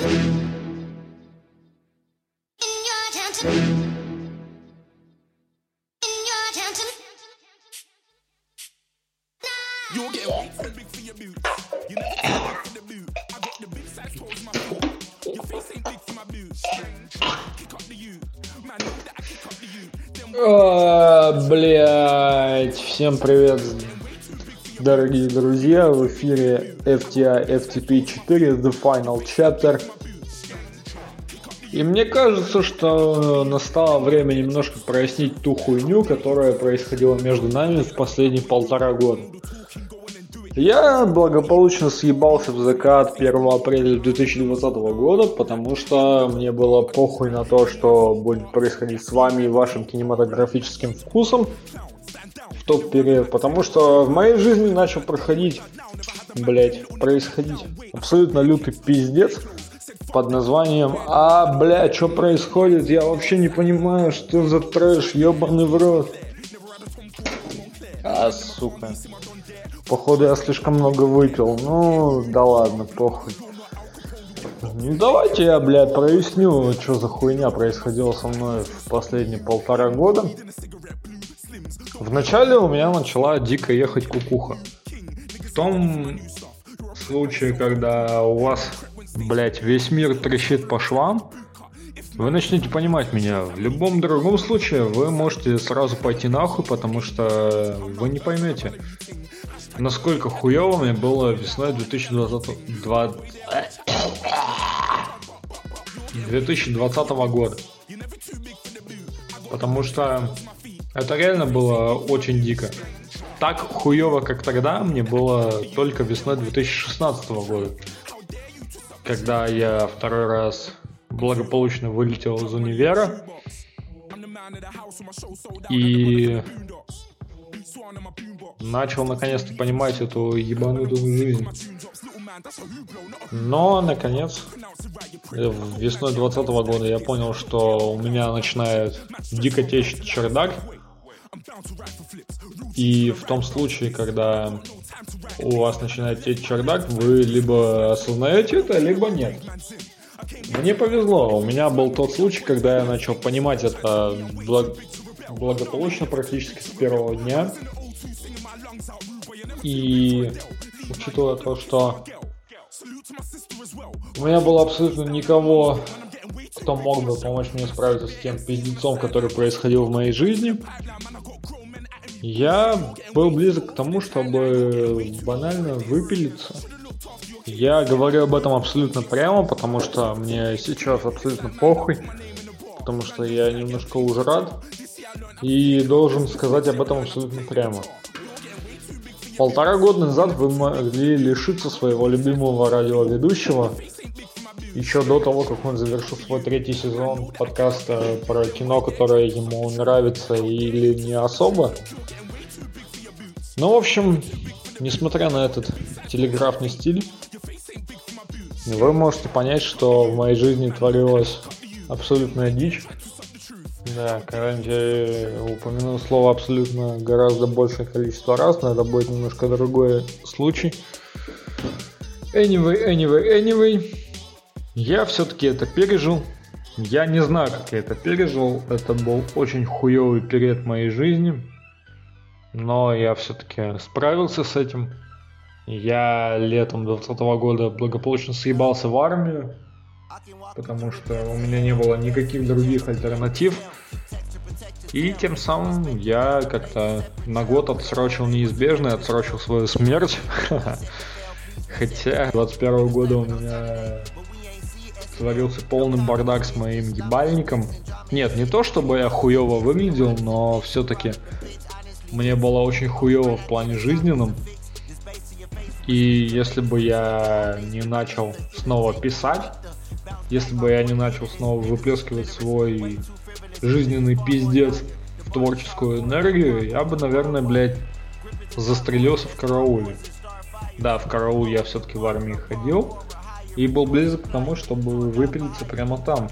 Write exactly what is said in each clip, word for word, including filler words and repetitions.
Блять, всем привет, дорогие друзья, в эфире эф ти ай эф ти пи четыре, The Final Chapter. И мне кажется, что настало время немножко прояснить ту хуйню, которая происходила между нами в последние полтора года. Я благополучно съебался в ЗК от первого апреля две тысячи двадцатого года, потому что мне было похуй на то, что будет происходить с вами и вашим кинематографическим вкусом в тот период, потому что в моей жизни начал проходить, блять, происходить абсолютно лютый пиздец под названием «А, бля, что происходит? Я вообще не понимаю, что за трэш, ёбаный в рот». А, сука. Походу, я слишком много выпил. Ну, да ладно, похуй. Ну, давайте я, блядь, проясню, что за хуйня происходила со мной в последние полтора года. Вначале у меня начала дико ехать кукуха. В том случае, когда у вас, блядь, весь мир трещит по швам, вы начнете понимать меня. В любом другом случае вы можете сразу пойти нахуй, потому что вы не поймете, насколько хуёво мне было весной две тысячи двадцатого года. Потому что это реально было очень дико. Так хуёво, как тогда, мне было только весной две тысячи шестнадцатого года, когда я второй раз благополучно вылетел из универа. И начал наконец-то понимать эту ебанутую жизнь. Но, наконец, весной двадцатого года я понял, что у меня начинает дико течь чердак. И в том случае, когда у вас начинает течь чердак, вы либо осознаете это, либо нет. Мне повезло, у меня был тот случай, когда я начал понимать это благ... благополучно практически с первого дня. И учитывая то, что у меня было абсолютно никого, кто мог бы помочь мне справиться с тем пиздецом, который происходил в моей жизни, я был близок к тому, чтобы банально выпилиться. Я говорю об этом абсолютно прямо, потому что мне сейчас абсолютно похуй, потому что я немножко уже рад и должен сказать об этом абсолютно прямо. Полтора года назад вы могли лишиться своего любимого радиоведущего еще до того, как он завершил свой третий сезон подкаста про кино, которое ему нравится или не особо. Ну, в общем, несмотря на этот телеграфный стиль, вы можете понять, что в моей жизни творилась абсолютная дичь. Да, когда-нибудь я упомяну слово абсолютно гораздо большее количество раз, но это будет немножко другой случай. Anyway, anyway, anyway. Я все-таки это пережил. Я не знаю, как я это пережил. Это был очень хуевый период моей жизни. Но я все-таки справился с этим. Я летом двадцатого года благополучно съебался в армию, потому что у меня не было никаких других альтернатив, и тем самым я как-то на год отсрочил неизбежное, отсрочил свою смерть, хотя двадцать первого года у меня творился полный бардак с моим ебальником. Нет, не то чтобы я хуёво выглядел, но все-таки мне было очень хуёво в плане жизненном, и если бы я не начал снова писать, если бы я не начал снова выплескивать свой жизненный пиздец в творческую энергию, я бы, наверное, блядь, застрелился в карауле. Да, в караул я все-таки в армии ходил и был близок к тому, чтобы выпилиться прямо там.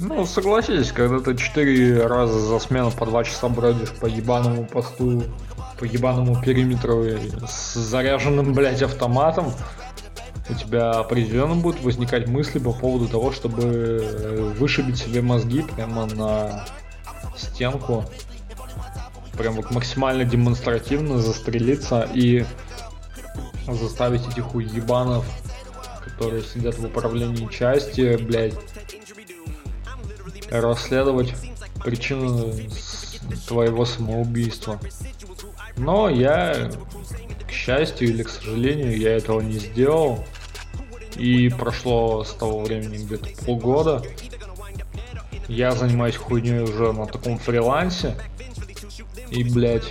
Ну, согласитесь, когда ты четыре раза за смену по два часа бродишь по ебаному посту, по ебаному периметру с заряженным, блядь, автоматом, у тебя определенно будут возникать мысли по поводу того, чтобы вышибить себе мозги прямо на стенку, прям вот максимально демонстративно застрелиться и заставить этих уебанов, которые сидят в управлении части, блять, расследовать причину твоего самоубийства. Но я, к счастью или к сожалению, я этого не сделал. И прошло с того времени где-то полгода. Я занимаюсь хуйней уже на таком фрилансе. И, блядь,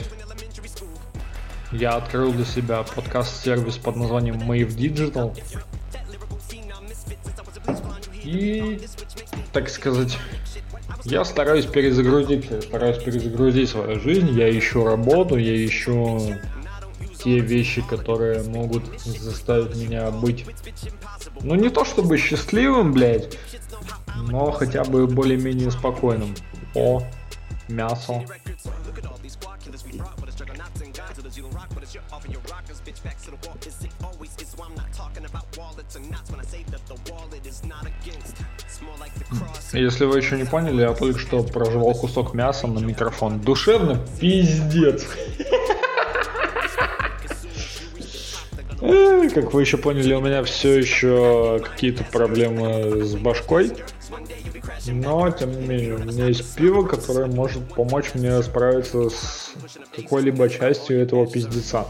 я открыл для себя подкаст-сервис под названием Mäev Digital. И, так сказать, я стараюсь перезагрузить, я стараюсь перезагрузить свою жизнь, я ищу работу, я ищу те вещи, которые могут заставить меня быть, ну не то чтобы счастливым, блять, но хотя бы более-менее спокойным. О, мясо. Если вы еще не поняли, я только что прожевал кусок мяса на микрофон. Душевно пиздец. Как вы еще поняли, у меня все еще какие-то проблемы с башкой. Но, тем не менее, у меня есть пиво, которое может помочь мне справиться с какой-либо частью этого пиздеца.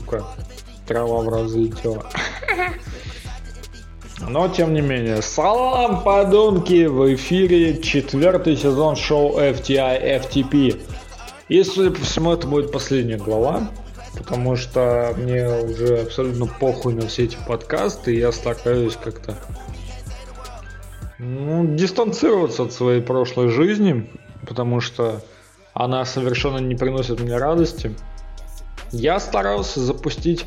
Сука, трава в раз залетела. Но, тем не менее, салам, подонки! В эфире четвертый сезон шоу эф ти ай эф ти пи. И, судя по всему, это будет последняя глава, потому что мне уже абсолютно похуй на все эти подкасты, и я стараюсь как-то, ну, дистанцироваться от своей прошлой жизни, потому что она совершенно не приносит мне радости. Я старался запустить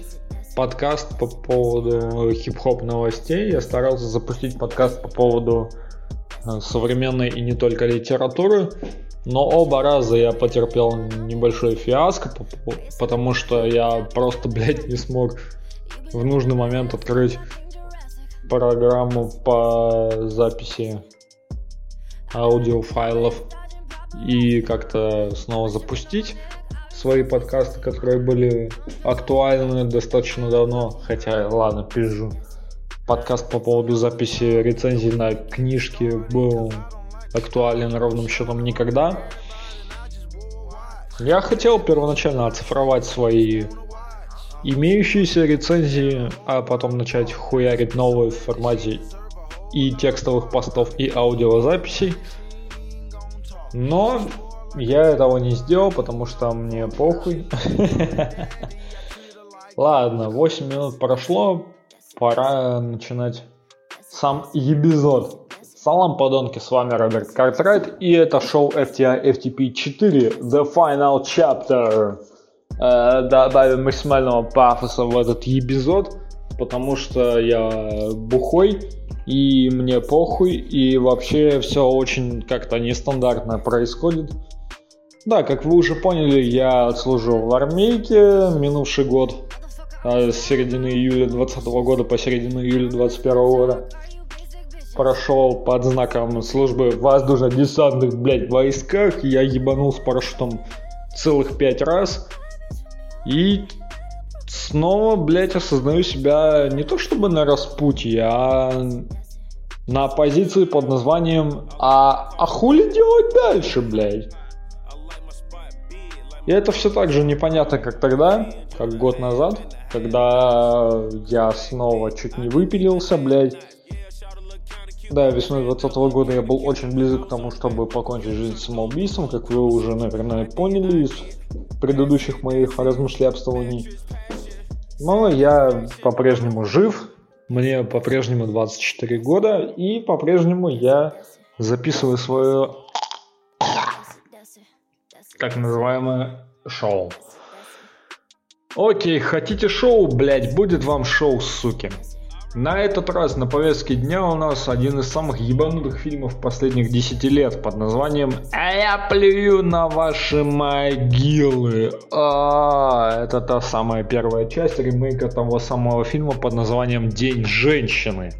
подкаст по поводу хип-хоп новостей, я старался запустить подкаст по поводу современной и не только литературы, но оба раза я потерпел небольшой фиаско, потому что я просто, блядь, не смог в нужный момент открыть программу по записи аудиофайлов и как-то снова запустить свои подкасты, которые были актуальны достаточно давно. Хотя, ладно, пизжу. Подкаст по поводу записи рецензий на книжки был актуален ровным счетом никогда. Я хотел первоначально оцифровать свои имеющиеся рецензии, а потом начать хуярить новые в формате и текстовых постов, и аудиозаписей. Но я этого не сделал, потому что мне похуй. Ладно, восемь минут прошло, пора начинать сам эпизод. Салам, подонки, с вами Роберт Картрайт, и это шоу эф ти ай эф ти пи четыре The Final Chapter. Э, добавим максимального пафоса в этот эпизод, потому что я бухой, и мне похуй, и вообще все очень как-то нестандартно происходит. Да, как вы уже поняли, я отслужил в армейке минувший год, с середины июля двадцатого года по середину июля двадцать первого года. Прошел под знаком службы в воздушно-десантных, блядь, войсках. Я ебанул с парашютом целых пять раз. И снова, блядь, осознаю себя не то чтобы на распутье, а на позиции под названием «А, а хули делать дальше, блядь?» И это все так же непонятно, как тогда, как год назад, когда я снова чуть не выпилился, блядь. Да, весной двадцатого года я был очень близок к тому, чтобы покончить жизнь самоубийством, как вы уже, наверное, поняли из предыдущих моих размышлябствований. Но я по-прежнему жив, мне по-прежнему двадцать четыре года, и по-прежнему я записываю свое так называемое шоу. Окей, хотите шоу, блять, будет вам шоу, суки. На этот раз на повестке дня у нас один из самых ебанутых фильмов последних десяти лет под названием «А я плюю на ваши могилы». А, это та самая первая часть ремейка того самого фильма под названием «День женщины»,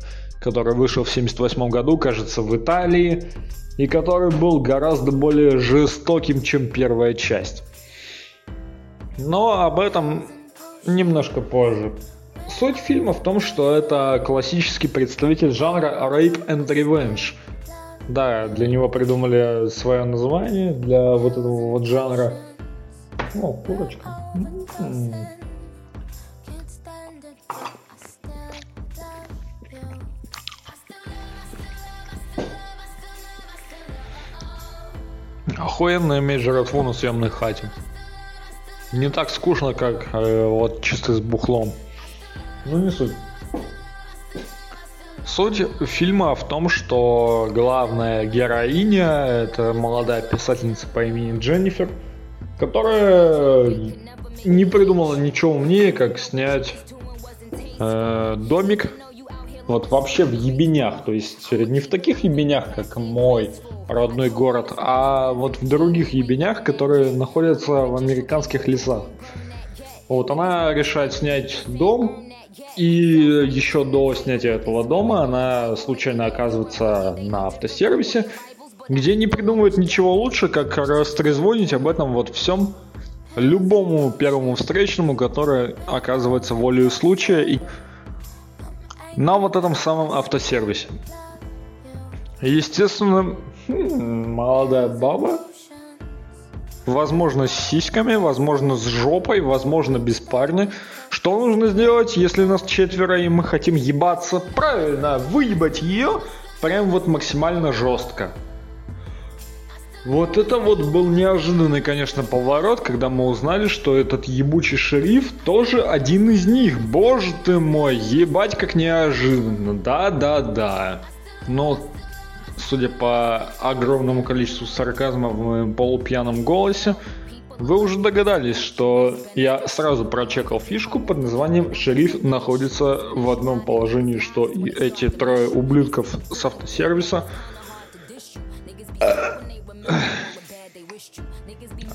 который вышел в семьдесят восьмом году, кажется, в Италии, и который был гораздо более жестоким, чем первая часть. Но об этом немножко позже. Суть фильма в том, что это классический представитель жанра Rape and Revenge. Да, для него придумали свое название, для вот этого вот жанра. О, курочка. М-м-м. Охуенно иметь жратву на съемной хате. Не так скучно, как э, вот чисто с бухлом. Ну, не суть. Суть фильма в том, что главная героиня — это молодая писательница по имени Дженнифер, которая не придумала ничего умнее, как снять э, домик вот вообще в ебенях. То есть не в таких ебенях, как мой родной город, а вот в других ебенях, которые находятся в американских лесах. Вот она решает снять дом, и еще до снятия этого дома она случайно оказывается на автосервисе, где не придумывают ничего лучше, как растрезвонить об этом вот всем любому первому встречному, который оказывается волею случая и на вот этом самом автосервисе. Естественно, молодая баба, возможно, с сиськами, возможно, с жопой, возможно, без парня. Что нужно сделать, если нас четверо и мы хотим ебаться? Правильно, выебать ее прям вот максимально жестко. Вот это вот был неожиданный, конечно, поворот, когда мы узнали, что этот ебучий шериф тоже один из них. Боже ты мой, ебать как неожиданно. Да-да-да. Но... судя по огромному количеству сарказма в моем полупьяном голосе, вы уже догадались, что я сразу прочекал фишку под названием «Шериф находится в одном положении, что и эти трое ублюдков с автосервиса».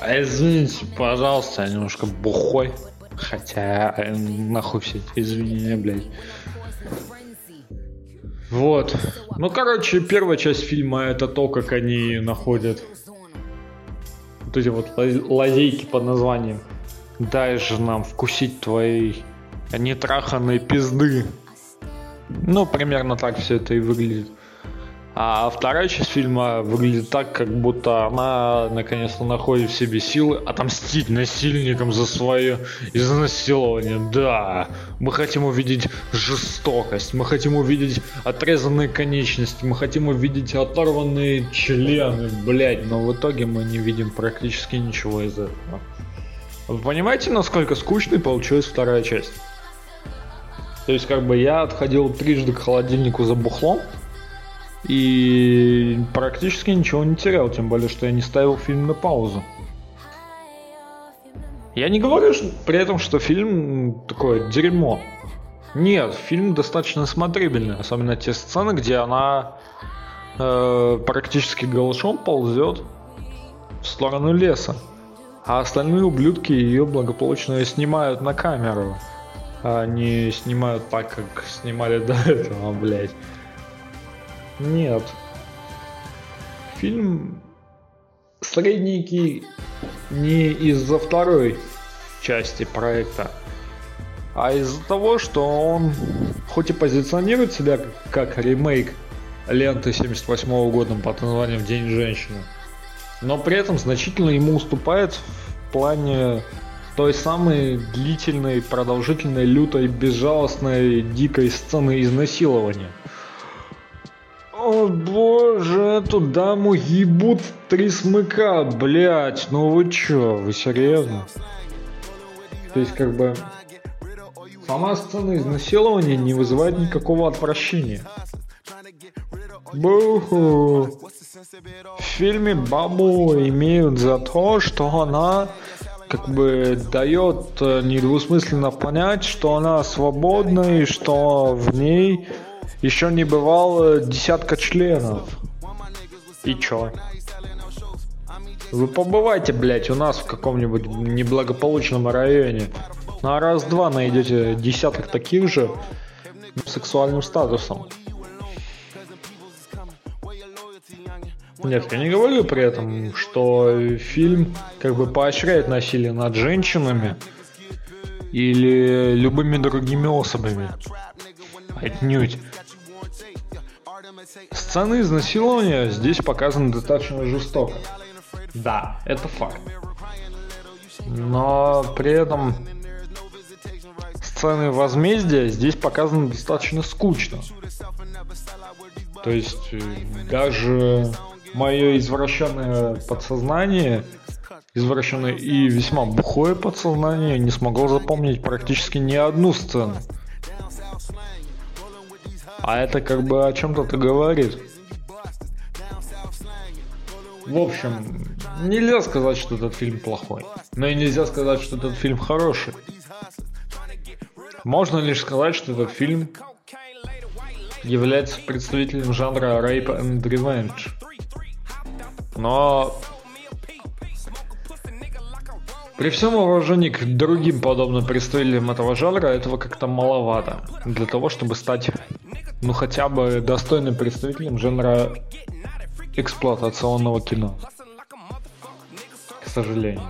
Извините, пожалуйста, я немножко бухой, хотя нахуй все эти извинения, блядь. Вот. Ну, короче, первая часть фильма — это то, как они находят вот эти вот лазейки под названием «Дай же нам вкусить твоей нетраханной пизды». Ну, примерно так все это и выглядит. А вторая часть фильма выглядит так, как будто она наконец-то находит в себе силы отомстить насильникам за свое изнасилование. Да, мы хотим увидеть жестокость, мы хотим увидеть отрезанные конечности, мы хотим увидеть оторванные члены, блять, но в итоге мы не видим практически ничего из этого. Вы понимаете, насколько скучной получилась вторая часть? То есть, как бы я отходил трижды к холодильнику за бухлом, и практически ничего не терял, тем более, что я не ставил фильм на паузу. Я не говорю что, при этом, что фильм такое дерьмо. Нет, фильм достаточно смотрибельный, особенно те сцены, где она э, практически голышом ползет в сторону леса, а остальные ублюдки ее благополучно снимают на камеру. Они снимают так, как снимали до этого, блять. Нет. Фильм средненький не из-за второй части проекта, а из-за того, что он хоть и позиционирует себя как ремейк ленты семьдесят восьмого года под названием «День женщины», но при этом значительно ему уступает в плане той самой длительной, продолжительной, лютой, безжалостной, дикой сцены изнасилования. О боже, эту даму ебут три смыка, блять, ну вы чё, вы серьезно? То есть, как бы, сама сцена изнасилования не вызывает никакого отвращения. Бу-ху. В фильме бабу имеют за то, что она как бы дает недвусмысленно понять, что она свободна и что в ней еще не бывало десятка членов. И чё? Вы побывайте, блять, у нас в каком-нибудь неблагополучном районе. На раз-два найдете десяток таких же сексуальным статусом. Нет, я не говорю при этом, что фильм как бы поощряет насилие над женщинами или любыми другими особами. Отнюдь. Сцены изнасилования здесь показаны достаточно жестоко. Да, это факт. Но при этом сцены возмездия здесь показаны достаточно скучно. То есть даже мое извращенное подсознание, извращенное и весьма бухое подсознание, не смогло запомнить практически ни одну сцену. А это как бы о чем-то говорит. В общем, нельзя сказать, что этот фильм плохой. Но и нельзя сказать, что этот фильм хороший. Можно лишь сказать, что этот фильм является представителем жанра Rape and Revenge. Но при всем уважении к другим подобным представителям этого жанра, этого как-то маловато для того, чтобы стать, ну, хотя бы достойным представителем жанра эксплуатационного кино. К сожалению.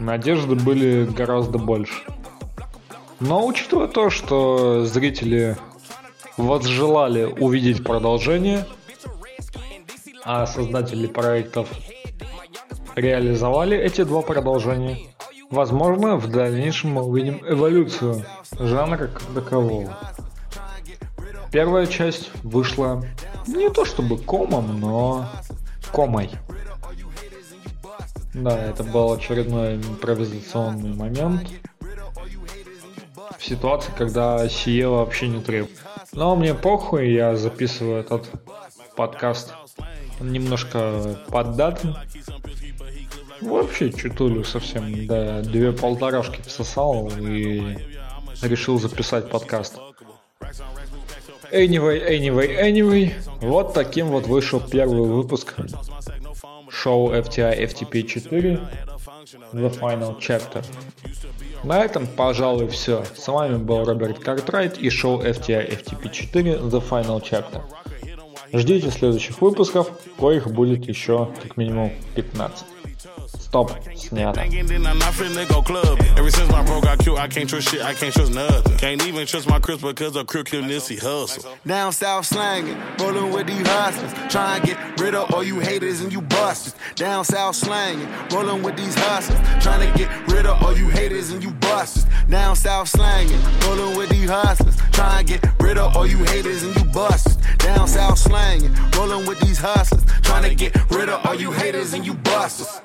Надежды были гораздо больше. Но учитывая то, что зрители возжелали увидеть продолжение, а создатели проектов реализовали эти два продолжения, возможно, в дальнейшем мы увидим эволюцию жанра как такового. Первая часть вышла не то чтобы комом, но комой. Да, это был очередной импровизационный момент в ситуации, когда сие вообще не требует. Но мне похуй, я записываю этот подкаст немножко под дату. Вообще чутулю совсем, да, две полторашки всосал и решил записать подкаст. Anyway, anyway, anyway, вот таким вот вышел первый выпуск шоу эф ти ай эф ти пи четыре The Final Chapter. На этом, пожалуй, все. С вами был Роберт Картрайт и шоу эф ти ай эф ти пи четыре The Final Chapter. Ждите следующих выпусков, коих будет еще как минимум пятнадцать. Стоп, снято. Down south slanging, rolling with these hustlers. Try and get rid of all you haters and you busters. Down south slanging, rolling with these hustlers. Trying to get rid of all you haters and you busters. Down south slanging, rolling with these hustlers. Try and get rid of all you haters and you busters. Down south slanging, rolling with these hustlers. Trying to get rid of all you haters and you busters.